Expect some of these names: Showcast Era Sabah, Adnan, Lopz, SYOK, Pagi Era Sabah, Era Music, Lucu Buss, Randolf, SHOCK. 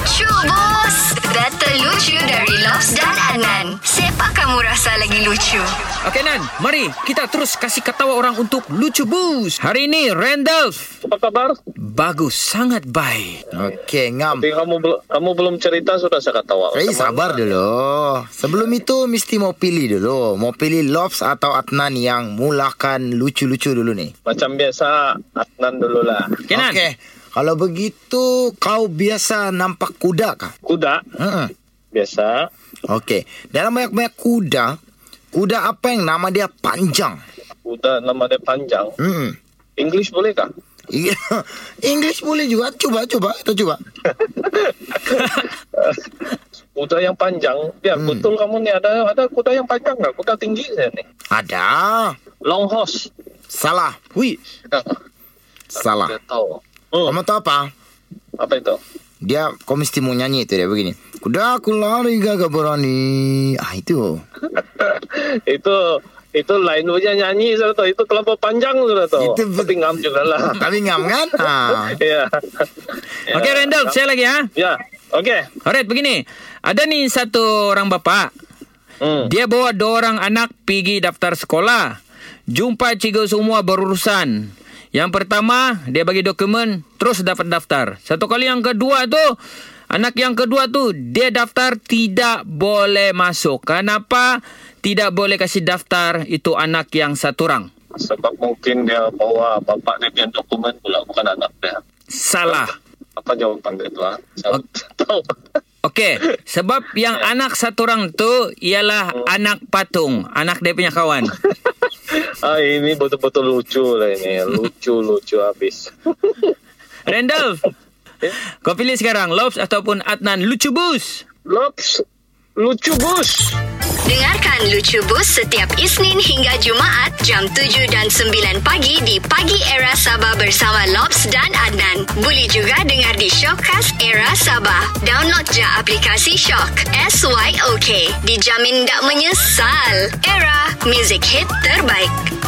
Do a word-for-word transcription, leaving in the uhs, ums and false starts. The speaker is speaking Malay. Lucu Buss, data lucu dari Lopz dan Adnan. Siapa kamu rasa lagi lucu? Okey Nan, mari kita terus kasih ketawa orang untuk Lucu Buss. Hari ini Randolf. Apa kabar? Bagus, sangat baik. Okey, ngam. Tapi kamu kamu belum cerita sudah saya ketawa. Eh, sabar dulu. Sebelum itu mesti mau pilih dulu. Mau pilih Lopz atau Adnan yang mulakan lucu-lucu dulu nih. Macam biasa Adnan dululah. Okey Nan. Okey. Kalau begitu, kau biasa nampak kuda kah? Kuda? Uh-uh. Biasa. Okey. Dalam banyak-banyak kuda, kuda apa yang nama dia panjang? Kuda nama dia panjang? Uh-uh. English boleh kah? English boleh juga. Cuba, cuba. Kita cuba. Kuda yang panjang. Ya, hmm. betul kamu ni. Ada ada kuda yang panjang tak? Kuda tinggi saya ni. Ada. Long horse. Salah. Hui. Salah. Tahu. Oh. Kamu tahu apa? Apa itu? Dia, kau mesti mau nyanyi itu dia begini. Kuda aku lari gagah berani. Ah itu. itu itu lain punya nyanyi sudah tahu. Itu terlalu panjang sudah tahu. Itu tapi ngam juga lah. Tapi ngam kan? Ah. Ya. Okey Randolf, saya lagi ha. Ya. Okey. Alright begini. Ada nih satu orang bapak. Hmm. Dia bawa dua orang anak pergi daftar sekolah. Jumpa cikgu semua berurusan. Yang pertama, dia bagi dokumen, terus dapat daftar. Satu kali yang kedua tu, anak yang kedua tu, dia daftar tidak boleh masuk. Kenapa tidak boleh kasih daftar itu anak yang satu orang? Sebab mungkin dia bawa bapak dia punya dokumen pula, bukan anak dia. Salah. Apa jawapan dia tu? Ha? Saya tahu. Okey, sebab yang anak satu orang tu, ialah hmm. anak patung. Anak dia punya kawan. Ah, ini betul-betul lucu lah ini. Lucu-lucu habis. Randolf, kau pilih sekarang Lopz ataupun Adnan Lucu Buss. Lopz Lucu Buss. Dengarkan Lucu Buss setiap Isnin hingga Jumaat jam tujuh dan sembilan pagi di Pagi Era Sabah bersama Lopz dan Adnan. Boleh juga dengar di Showcast Era Sabah. Download je aplikasi SHOCK, S Y O K. Dijamin tak menyesal. Era Music hit terbaik.